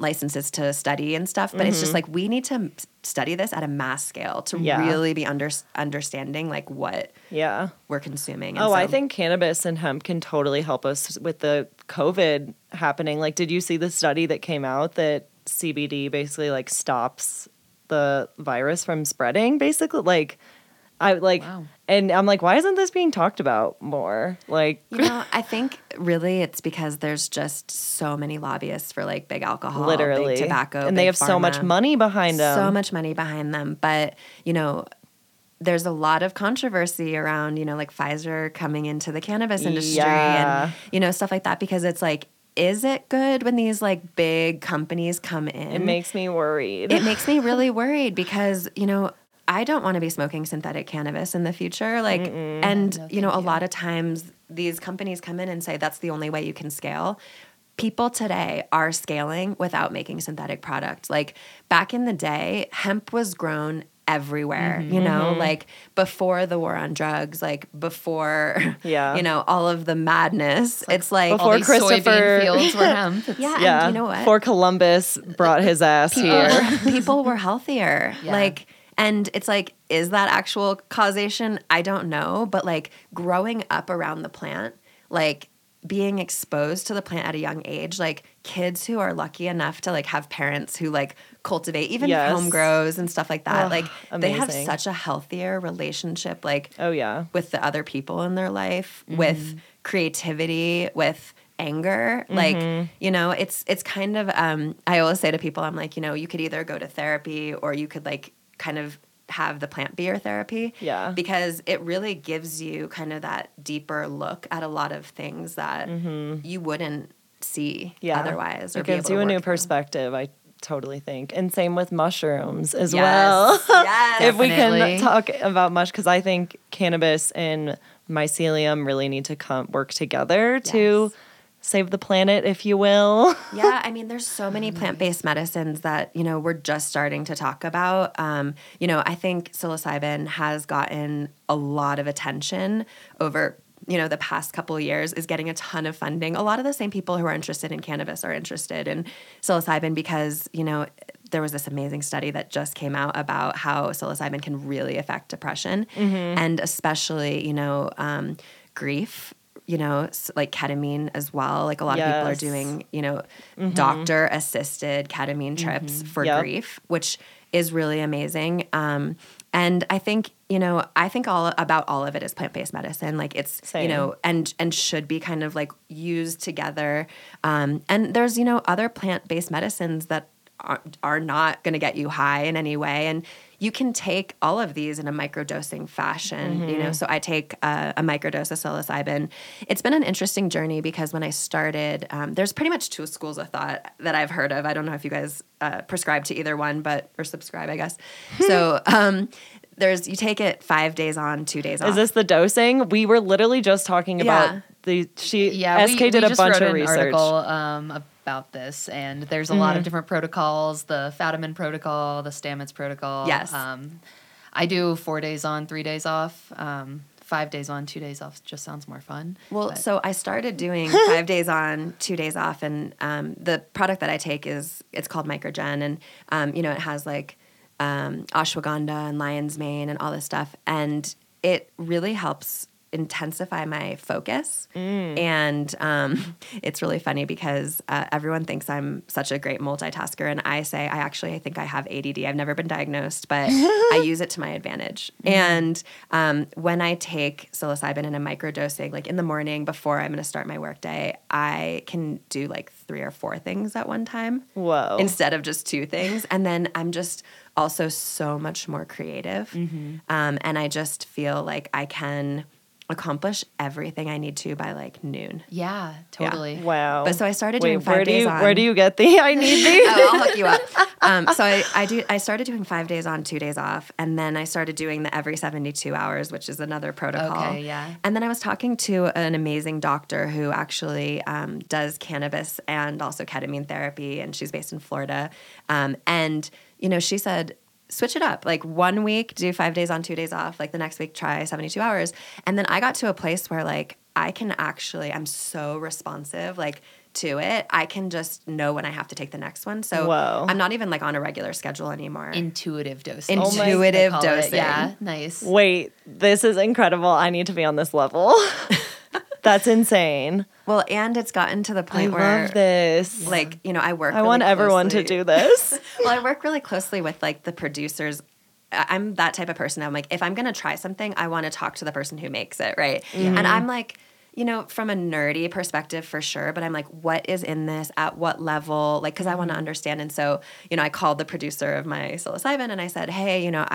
licenses to study and stuff, but it's just like, we need to study this at a mass scale to really be understanding, like, what we're consuming. And I think cannabis and hemp can totally help us with the COVID happening. Like, did you see the study that came out that CBD basically, like, stops the virus from spreading? Basically, like, I like, and I'm like, why isn't this being talked about more? Like, you know, I think really it's because there's just so many lobbyists for, like, big alcohol, big tobacco, and they have pharma, so much money behind them. But, you know, there's a lot of controversy around, you know, like, Pfizer coming into the cannabis industry and, you know, stuff like that, because it's like, is it good when these, like, big companies come in? It makes me worried. It makes me really worried because, you know, I don't want to be smoking synthetic cannabis in the future. Like, and, you know, a lot of times these companies come in and say that's the only way you can scale. People today are scaling without making synthetic product. Like, back in the day, hemp was grown everywhere, you know, like, before the war on drugs, like, before, you know, all of the madness. Like, it's like before all these soybean fields were hemp. And you know what? Before Columbus brought his ass here. People were healthier. Like, and it's like, is that actual causation? I don't know. But, like, growing up around the plant, like, being exposed to the plant at a young age, like, kids who are lucky enough to, like, have parents who, like, cultivate, even home grows and stuff like that, like, they have such a healthier relationship, like, with the other people in their life, with creativity, with anger, like, you know, it's kind of, I always say to people, I'm like, you know, you could either go to therapy or you could, like, kind of have the plant beer therapy because it really gives you kind of that deeper look at a lot of things that you wouldn't see otherwise. Or it gives you a new perspective, I totally think. And same with mushrooms as well. Yes, if we can talk about mush, because I think cannabis and mycelium really need to work together to save the planet, if you will. I mean, there's so many plant-based medicines that, you know, we're just starting to talk about. You know, I think psilocybin has gotten a lot of attention over you know, the past couple of years is getting a ton of funding. A lot of the same people who are interested in cannabis are interested in psilocybin because, you know, there was this amazing study that just came out about how psilocybin can really affect depression and especially, you know, grief, you know, like ketamine as well. Like a lot of people are doing, you know, doctor-assisted ketamine trips for grief, which is really amazing. And I think, you know, I think all about all of it is plant-based medicine. Like it's, you know, and should be kind of like used together. And there's, you know, other plant-based medicines that are not going to get you high in any way. And you can take all of these in a microdosing fashion, you know. So I take a microdose of psilocybin. It's been an interesting journey because when I started, there's pretty much two schools of thought that I've heard of. I don't know if you guys prescribe to either one, but or subscribe, I guess. So there's you take it 5 days on, 2 days off. Is this the dosing? We were literally just talking about the SK did a bunch of research. About this, and there's a lot of different protocols, the Fadiman protocol, the Stamets protocol. I do 4 days on, 3 days off. 5 days on, 2 days off just sounds more fun. Well, but. So I started doing 5 days on, 2 days off, and the product that I take is, it's called Microgen, and you know, it has like ashwagandha and lion's mane and all this stuff, and it really helps intensify my focus. And it's really funny because everyone thinks I'm such a great multitasker, and I say I think I have ADD. I've never been diagnosed, but I use it to my advantage. And when I take psilocybin in a microdosing, like in the morning before I'm going to start my workday, I can do like 3 or 4 things at one time. Instead of just 2 things. And then I'm just also so much more creative. And I just feel like I can accomplish everything I need to by like noon. Yeah, totally. Yeah. Wow. But so I started doing 5 days on. Where do you get the I need these? Oh, I'll hook you up. So I started doing 5 days on, 2 days off, and then I started doing the every 72 hours, which is another protocol. Okay, yeah. And then I was talking to an amazing doctor who actually does cannabis and also ketamine therapy, and she's based in Florida. And you know, she said, switch it up. Like 1 week, do 5 days on, 2 days off. Like the next week, try 72 hours. And then I got to a place where like I'm so responsive like to it. I can just know when I have to take the next one. So I'm not even like on a regular schedule anymore. Intuitive dosing. Intuitive dosing. Yeah, nice. Wait, this is incredible. I need to be on this level. That's insane. Well, and it's gotten to the point where I love this. Like, you know, I work really want everyone to do this. Well, I work really closely with like the producers. I'm that type of person. I'm like, if I'm going to try something, I want to talk to the person who makes it, right? And I'm like, you know, from a nerdy perspective for sure, but I'm like, what is in this? At what level? Like, because I want to understand. And so, you know, I called the producer of my psilocybin and I said, hey, you know,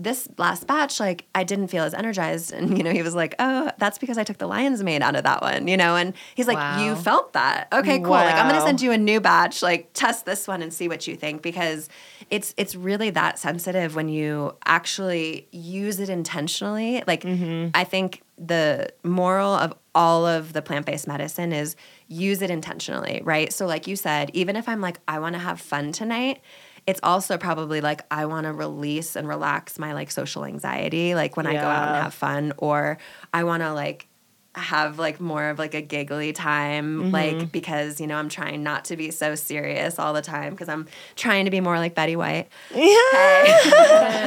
this last batch, like, I didn't feel as energized. And, you know, he was like, oh, that's because I took the lion's mane out of that one, you know? And he's like, you felt that. Okay, cool. Like, I'm going to send you a new batch. Like, test this one and see what you think, because it's really that sensitive when you actually use it intentionally. Like, I think the moral of all of the plant-based medicine is use it intentionally, right? So like you said, even if I'm like, I want to have fun tonight, it's also probably like I want to release and relax my like social anxiety, like when I go out and have fun, or I want to like have like more of like a giggly time, like because, you know, I'm trying not to be so serious all the time because I'm trying to be more like Betty White. Yeah.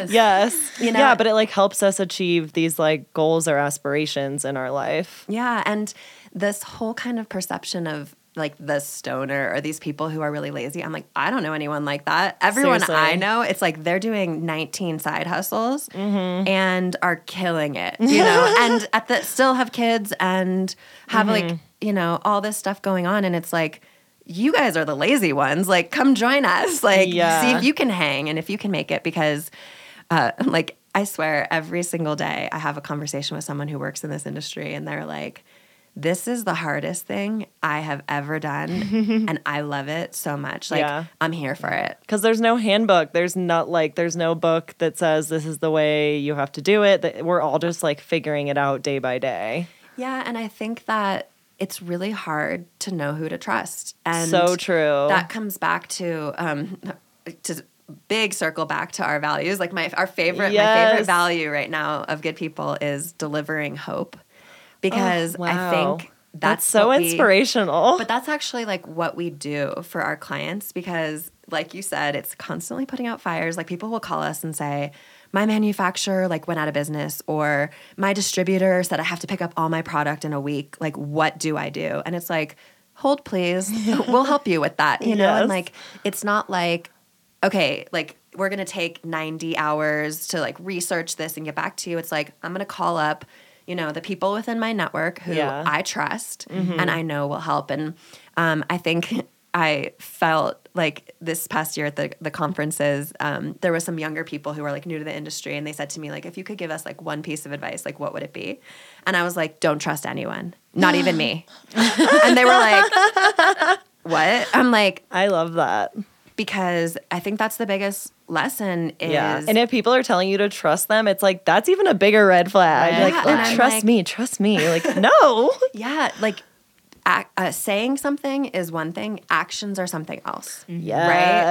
Yes. You know? Yeah, but it like helps us achieve these like goals or aspirations in our life. Yeah, and this whole kind of perception of like the stoner or these people who are really lazy. I'm like, I don't know anyone like that. Everyone Seriously. I know, it's like they're doing 19 side hustles and are killing it, you know, and still have kids and have like, you know, all this stuff going on. And it's like, you guys are the lazy ones. Like, come join us. Like, see if you can hang and if you can make it, because like, I swear every single day I have a conversation with someone who works in this industry and they're like, this is the hardest thing I have ever done, and I love it so much. Like, I'm here for it. Because there's no handbook. There's no book that says this is the way you have to do it. We're all just, like, figuring it out day by day. Yeah, and I think that it's really hard to know who to trust. And so true. That comes back to big circle back to our values. Like, my favorite value right now of Good People is delivering hope. because I think that's so inspirational. But that's actually like what we do for our clients because, like you said, it's constantly putting out fires. Like people will call us and say, my manufacturer like went out of business, or my distributor said I have to pick up all my product in a week. Like, what do I do? And it's like, hold please. We'll help you with that, you know? And like, it's not like, okay, like we're going to take 90 hours to like research this and get back to you. It's like, I'm going to call up, you know, the people within my network who I trust and I know will help. And I think I felt like this past year at the conferences, there was some younger people who were like new to the industry, and they said to me like, if you could give us like one piece of advice, like what would it be? And I was like, don't trust anyone, not even me. And they were like, what? I'm like, I love that. Because I think that's the biggest lesson is... Yeah. And if people are telling you to trust them, it's like, that's even a bigger red flag. Yeah. Like, oh, trust me. Like, no. Yeah, like... saying something is one thing. Actions are something else. Yes.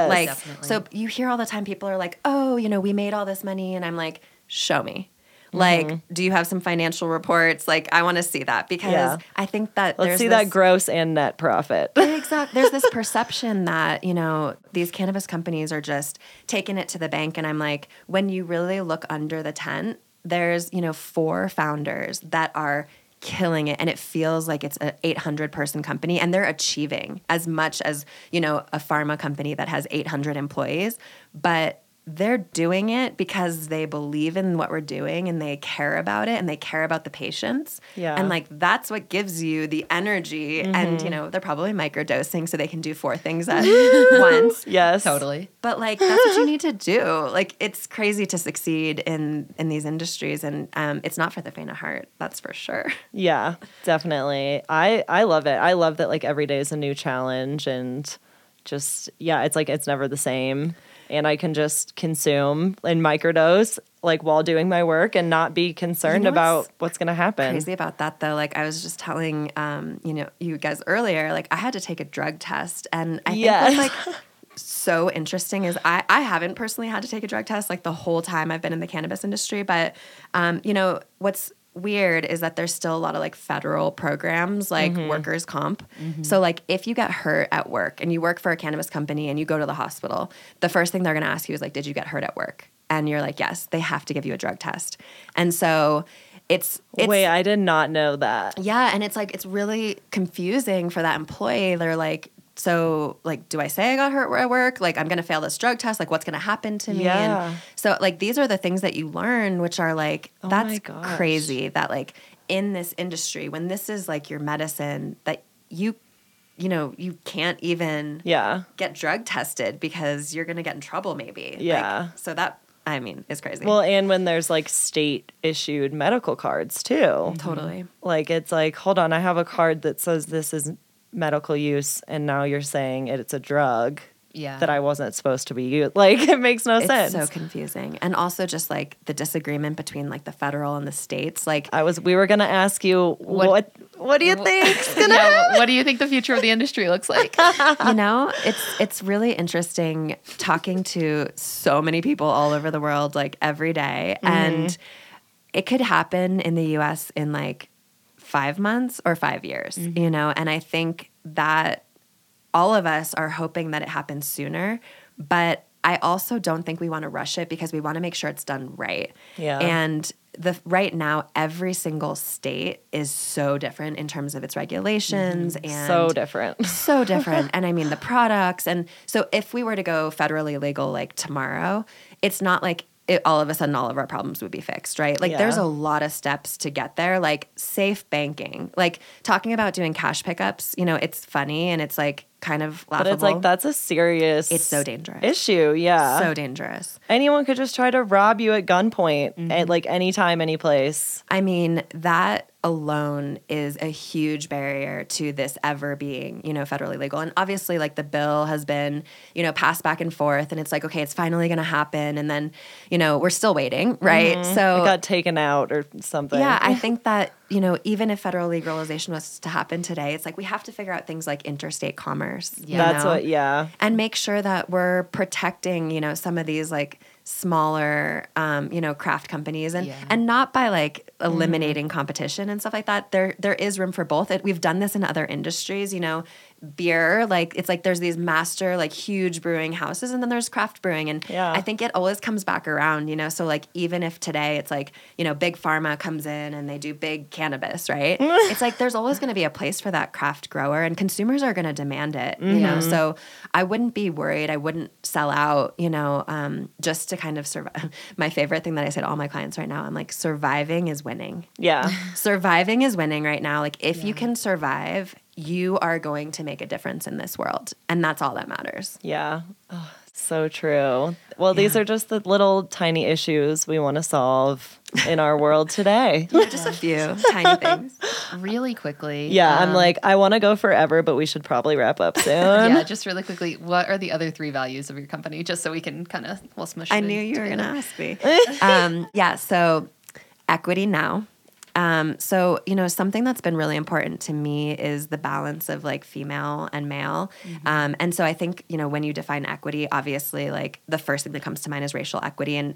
Right? Like, definitely. So you hear all the time people are like, oh, you know, we made all this money. And I'm like, show me. Like, do you have some financial reports? Like, I want to see that because I think that that gross and net profit. Exactly. There's this perception that, you know, these cannabis companies are just taking it to the bank. And I'm like, when you really look under the tent, there's, you know, 4 founders that are killing it, and it feels like it's an 800-person company, and they're achieving as much as, you know, a pharma company that has 800 employees, but they're doing it because they believe in what we're doing, and they care about it, and they care about the patients, and like that's what gives you the energy. And you know, they're probably microdosing so they can do 4 things at once. Yes, totally. But like that's what you need to do. Like it's crazy to succeed in these industries, and it's not for the faint of heart. That's for sure. Yeah, definitely. I love it. I love that like every day is a new challenge, and just it's like it's never the same. And I can just consume and microdose like while doing my work and not be concerned about what's going to happen. Crazy about that though. Like I was just telling you know, you guys earlier, like I had to take a drug test, and I think that's like so interesting is I haven't personally had to take a drug test like the whole time I've been in the cannabis industry, but you know, what's weird is that there's still a lot of like federal programs like workers' comp. So like if you get hurt at work and you work for a cannabis company and you go to the hospital, the first thing they're going to ask you is like, did you get hurt at work? And you're like, yes. They have to give you a drug test. And so it's wait, I did not know that. Yeah. And it's like, it's really confusing for that employee. They're like, so like, do I say I got hurt at work? Like I'm going to fail this drug test. Like what's going to happen to me? Yeah. And so like, these are the things that you learn, which are like, that's crazy that like in this industry, when this is like your medicine that you know, you can't even get drug tested because you're going to get in trouble maybe. Yeah. Like, so that, I mean, is crazy. Well, and when there's like state issued medical cards too. Totally. Like it's like, hold on, I have a card that says this is medical use, and now you're saying it's a drug that I wasn't supposed to be used. Like, it makes no sense. It's so confusing. And also just, like, the disagreement between, like, the federal and the states. Like, we were going to ask you, what do you think's going to happen? What do you think the future of the industry looks like? You know, it's really interesting talking to so many people all over the world, like, every day. And it could happen in the U.S. in, like, 5 months or 5 years, you know? And I think that all of us are hoping that it happens sooner, but I also don't think we want to rush it because we want to make sure it's done right. Yeah. And right now, every single state is so different in terms of its regulations. And So different. And I mean, the products. And so if we were to go federally legal like tomorrow, it's not like all of a sudden all of our problems would be fixed, right? Like there's a lot of steps to get there, like safe banking, like talking about doing cash pickups, you know, it's funny and it's like kind of laughable. But it's like, that's a serious issue. Yeah. So dangerous. Anyone could just try to rob you at gunpoint at like any time, any place. I mean, that alone is a huge barrier to this ever being, you know, federally legal. And obviously like the bill has been, you know, passed back and forth, and it's like, okay, it's finally going to happen. And then, you know, we're still waiting, right? So it got taken out or something. Yeah. I think that, you know, even if federal legalization was to happen today, it's like we have to figure out things like interstate commerce. And make sure that we're protecting, you know, some of these like smaller, you know, craft companies and not by like eliminating competition and stuff like that, there is room for both. We've done this in other industries, you know, beer, like it's like there's these master like huge brewing houses and then there's craft brewing. And I think it always comes back around, you know, so like even if today it's like, you know, big pharma comes in and they do big cannabis, right? It's like there's always going to be a place for that craft grower and consumers are going to demand it, you know, so I wouldn't be worried. I wouldn't sell out, you know, just to kind of survive. My favorite thing that I say to all my clients right now, I'm like, surviving is winning. Yeah. Surviving is winning right now. Like if you can survive, you are going to make a difference in this world. And that's all that matters. Yeah. Oh, so true. Well, these are just the little tiny issues we want to solve in our world today. Just a few tiny things. Really quickly. Yeah, I'm like, I want to go forever, but we should probably wrap up soon. Yeah, just really quickly, what are the other three values of your company? Just so we can kind of, we'll smush it. I knew you were going to ask me. Yeah, so equity now. So, you know, something that's been really important to me is the balance of like female and male. And so I think, you know, when you define equity, obviously like the first thing that comes to mind is racial equity. And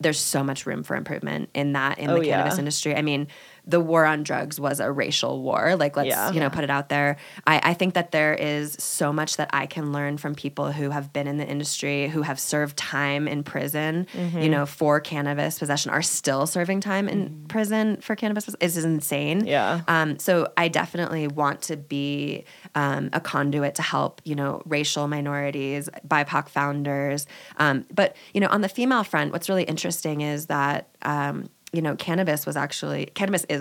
there's so much room for improvement in that in the cannabis industry. I mean, the war on drugs was a racial war. Like, let's, you know, put it out there. I think that there is so much that I can learn from people who have been in the industry, who have served time in prison, you know, for cannabis possession, are still serving time in prison for cannabis. This is insane. Yeah. So I definitely want to be a conduit to help, you know, racial minorities, BIPOC founders. But, you know, on the female front, what's really interesting is that, you know, cannabis is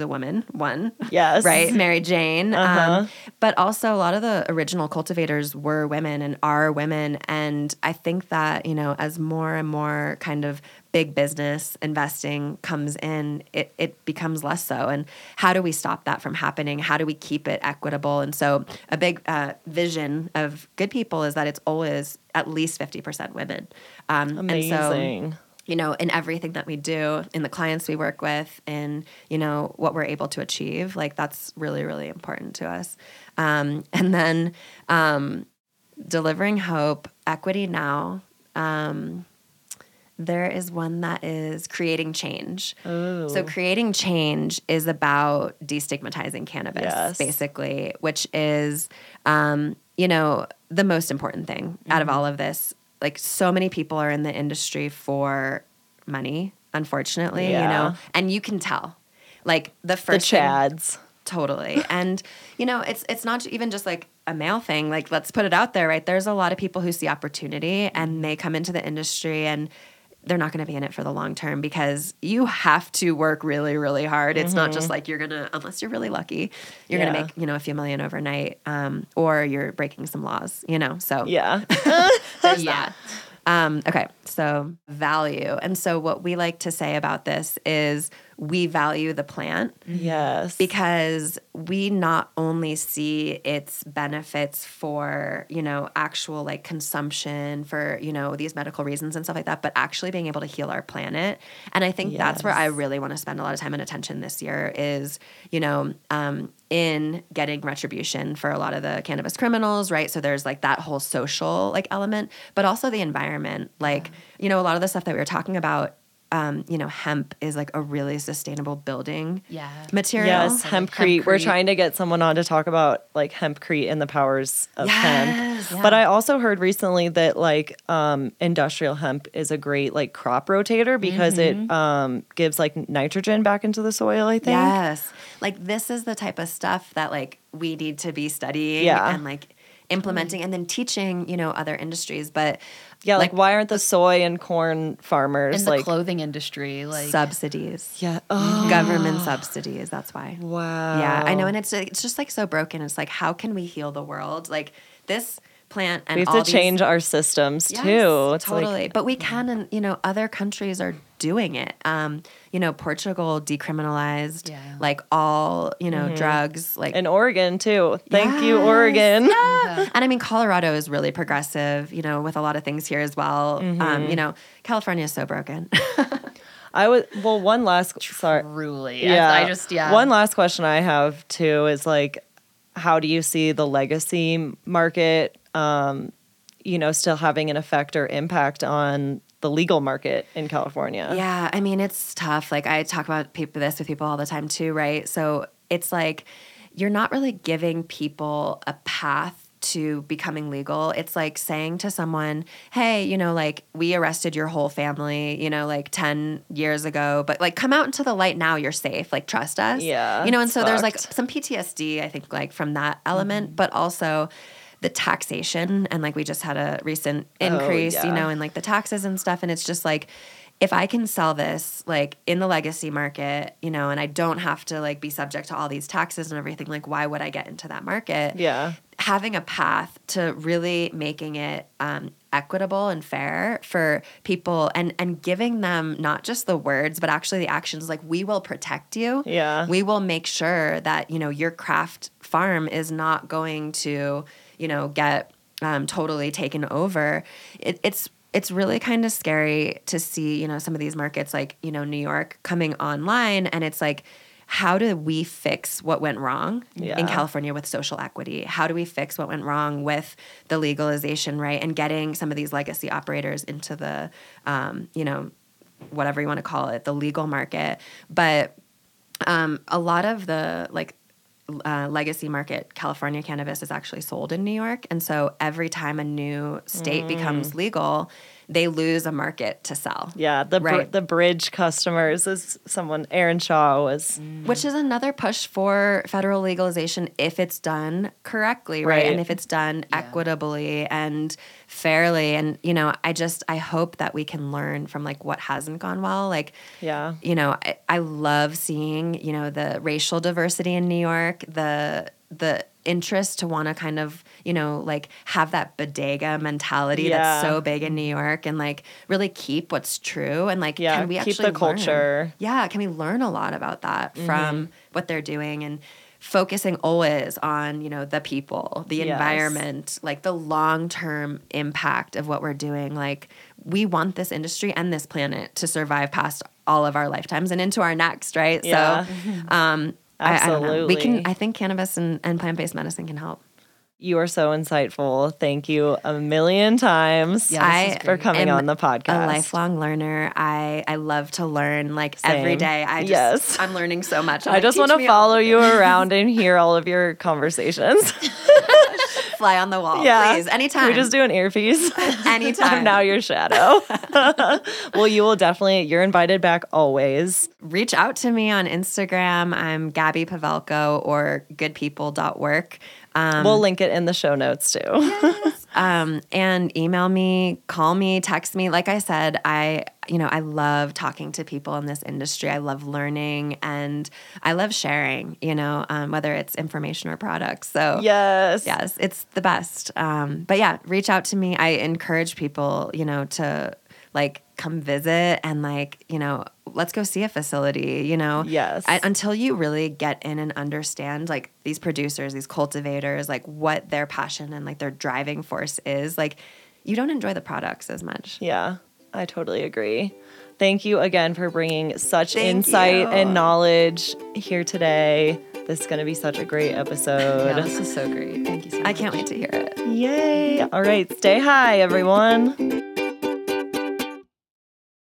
a woman, one. Yes. Right? Mary Jane. But also a lot of the original cultivators were women and are women. And I think that, you know, as more and more kind of big business investing comes in, it becomes less so. And how do we stop that from happening? How do we keep it equitable? And so a big vision of Good People is that it's always at least 50% women. Amazing. And so, you know, in everything that we do, in the clients we work with, in, you know, what we're able to achieve, like that's really, really important to us. And then delivering hope, equity now. There is one that is creating change. Ooh. So creating change is about destigmatizing cannabis, basically, which is, you know, the most important thing out of all of this. Like so many people are in the industry for money, unfortunately, you know, and you can tell, like the chads, totally. And you know, it's not even just like a male thing. Like let's put it out there, right? There's a lot of people who see opportunity and they come into the industry and they're not going to be in it for the long term because you have to work really, really hard. It's not just like you're going to, unless you're really lucky, you're going to make, you know, a few million overnight or you're breaking some laws, you know, so. Yeah. There's that. Okay, so value. And so what we like to say about this is we value the plant. Yes. Because we not only see its benefits for, you know, actual like consumption for, you know, these medical reasons and stuff like that, but actually being able to heal our planet. And I think that's where I really want to spend a lot of time and attention this year is, you know, in getting retribution for a lot of the cannabis criminals, right? So there's like that whole social like element, but also the environment. Like, you know, a lot of the stuff that we were talking about, you know, hemp is like a really sustainable building material. Yes, hempcrete. We're trying to get someone on to talk about like hempcrete and the powers of hemp. Yeah. But I also heard recently that like industrial hemp is a great like crop rotator because it gives like nitrogen back into the soil, I think. Yes. Like this is the type of stuff that like we need to be studying and like implementing and then teaching, you know, other industries. But yeah, like why aren't the soy and corn farmers in the like clothing industry like subsidies? Yeah, government subsidies. That's why. Wow. Yeah, I know, and it's just like so broken. It's like how can we heal the world? Like this plant and we have all to change our systems too. It's totally, like, but we can, and you know, other countries are doing it. You know, Portugal decriminalized like all, you know, drugs. Like in Oregon too. Thank you, Oregon. Yeah. And I mean, Colorado is really progressive, you know, with a lot of things here as well. You know, California is so broken. One last, sorry. Truly. Yeah. One last question I have too is like, how do you see the legacy market you know, still having an effect or impact on the legal market in California. Yeah. I mean, it's tough. Like, I talk about this with people all the time too, right? So it's like, you're not really giving people a path to becoming legal. It's like saying to someone, hey, you know, like, we arrested your whole family, you know, like 10 years ago, but like, come out into the light now, you're safe, like, trust us. Yeah. You know, and so there's like some PTSD, I think, like from that element, but also the taxation. And like, we just had a recent increase, you know, in like the taxes and stuff. And it's just like, if I can sell this like in the legacy market, you know, and I don't have to like be subject to all these taxes and everything, like, why would I get into that market? Yeah. Having a path to really making it equitable and fair for people, and giving them not just the words, but actually the actions, like, we will protect you. Yeah. We will make sure that, you know, your craft farm is not going to, you know, get totally taken over. It's really kind of scary to see, you know, some of these markets like, you know, New York coming online, and it's like, how do we fix what went wrong in California with social equity? How do we fix what went wrong with the legalization, right? And getting some of these legacy operators into the, you know, whatever you want to call it, the legal market. But a lot of the like legacy market California cannabis is actually sold in New York. And so every time a new state becomes legal, they lose a market to sell. Yeah, the bridge customers is someone, Aaron Shaw was. Which is another push for federal legalization if it's done correctly, right? And if it's done equitably and fairly. And, you know, I hope that we can learn from like what hasn't gone well. Like, you know, I love seeing, you know, the racial diversity in New York, the interest to want to kind of, you know, like have that bodega mentality that's so big in New York, and like really keep what's true. And like, can we actually keep the culture? Learn? Yeah. Can we learn a lot about that from what they're doing, and focusing always on, you know, the people, the environment, like the long-term impact of what we're doing. Like, we want this industry and this planet to survive past all of our lifetimes and into our next. Right. Yeah. So, absolutely. I don't know. I think cannabis and plant-based medicine can help. You are so insightful. Thank you a million times for coming on the podcast. A lifelong learner. I love to learn, like, every day. I'm learning so much. I just want to follow you around and hear all of your conversations. Fly on the wall, please. Anytime. We just do an earpiece. Anytime. I'm now your shadow. Well, you will definitely, you're invited back always. Reach out to me on Instagram. I'm Gabby Pavelko or goodpeople.work. We'll link it in the show notes too. Yes. And email me, call me, text me. Like I said, I love talking to people in this industry. I love learning and I love sharing, you know, whether it's information or products. So yes, it's the best. But yeah, reach out to me. I encourage people, you know, to like come visit and like, you know, let's go see a facility, you know? Yes. Until you really get in and understand like these producers, these cultivators, like what their passion and like their driving force is, like you don't enjoy the products as much. Yeah, I totally agree. Thank you again for bringing such insight and knowledge here today. This is going to be such a great episode. Yeah, this is so great. Thank you so much. I can't wait to hear it. Yay. All right. Stay high, everyone.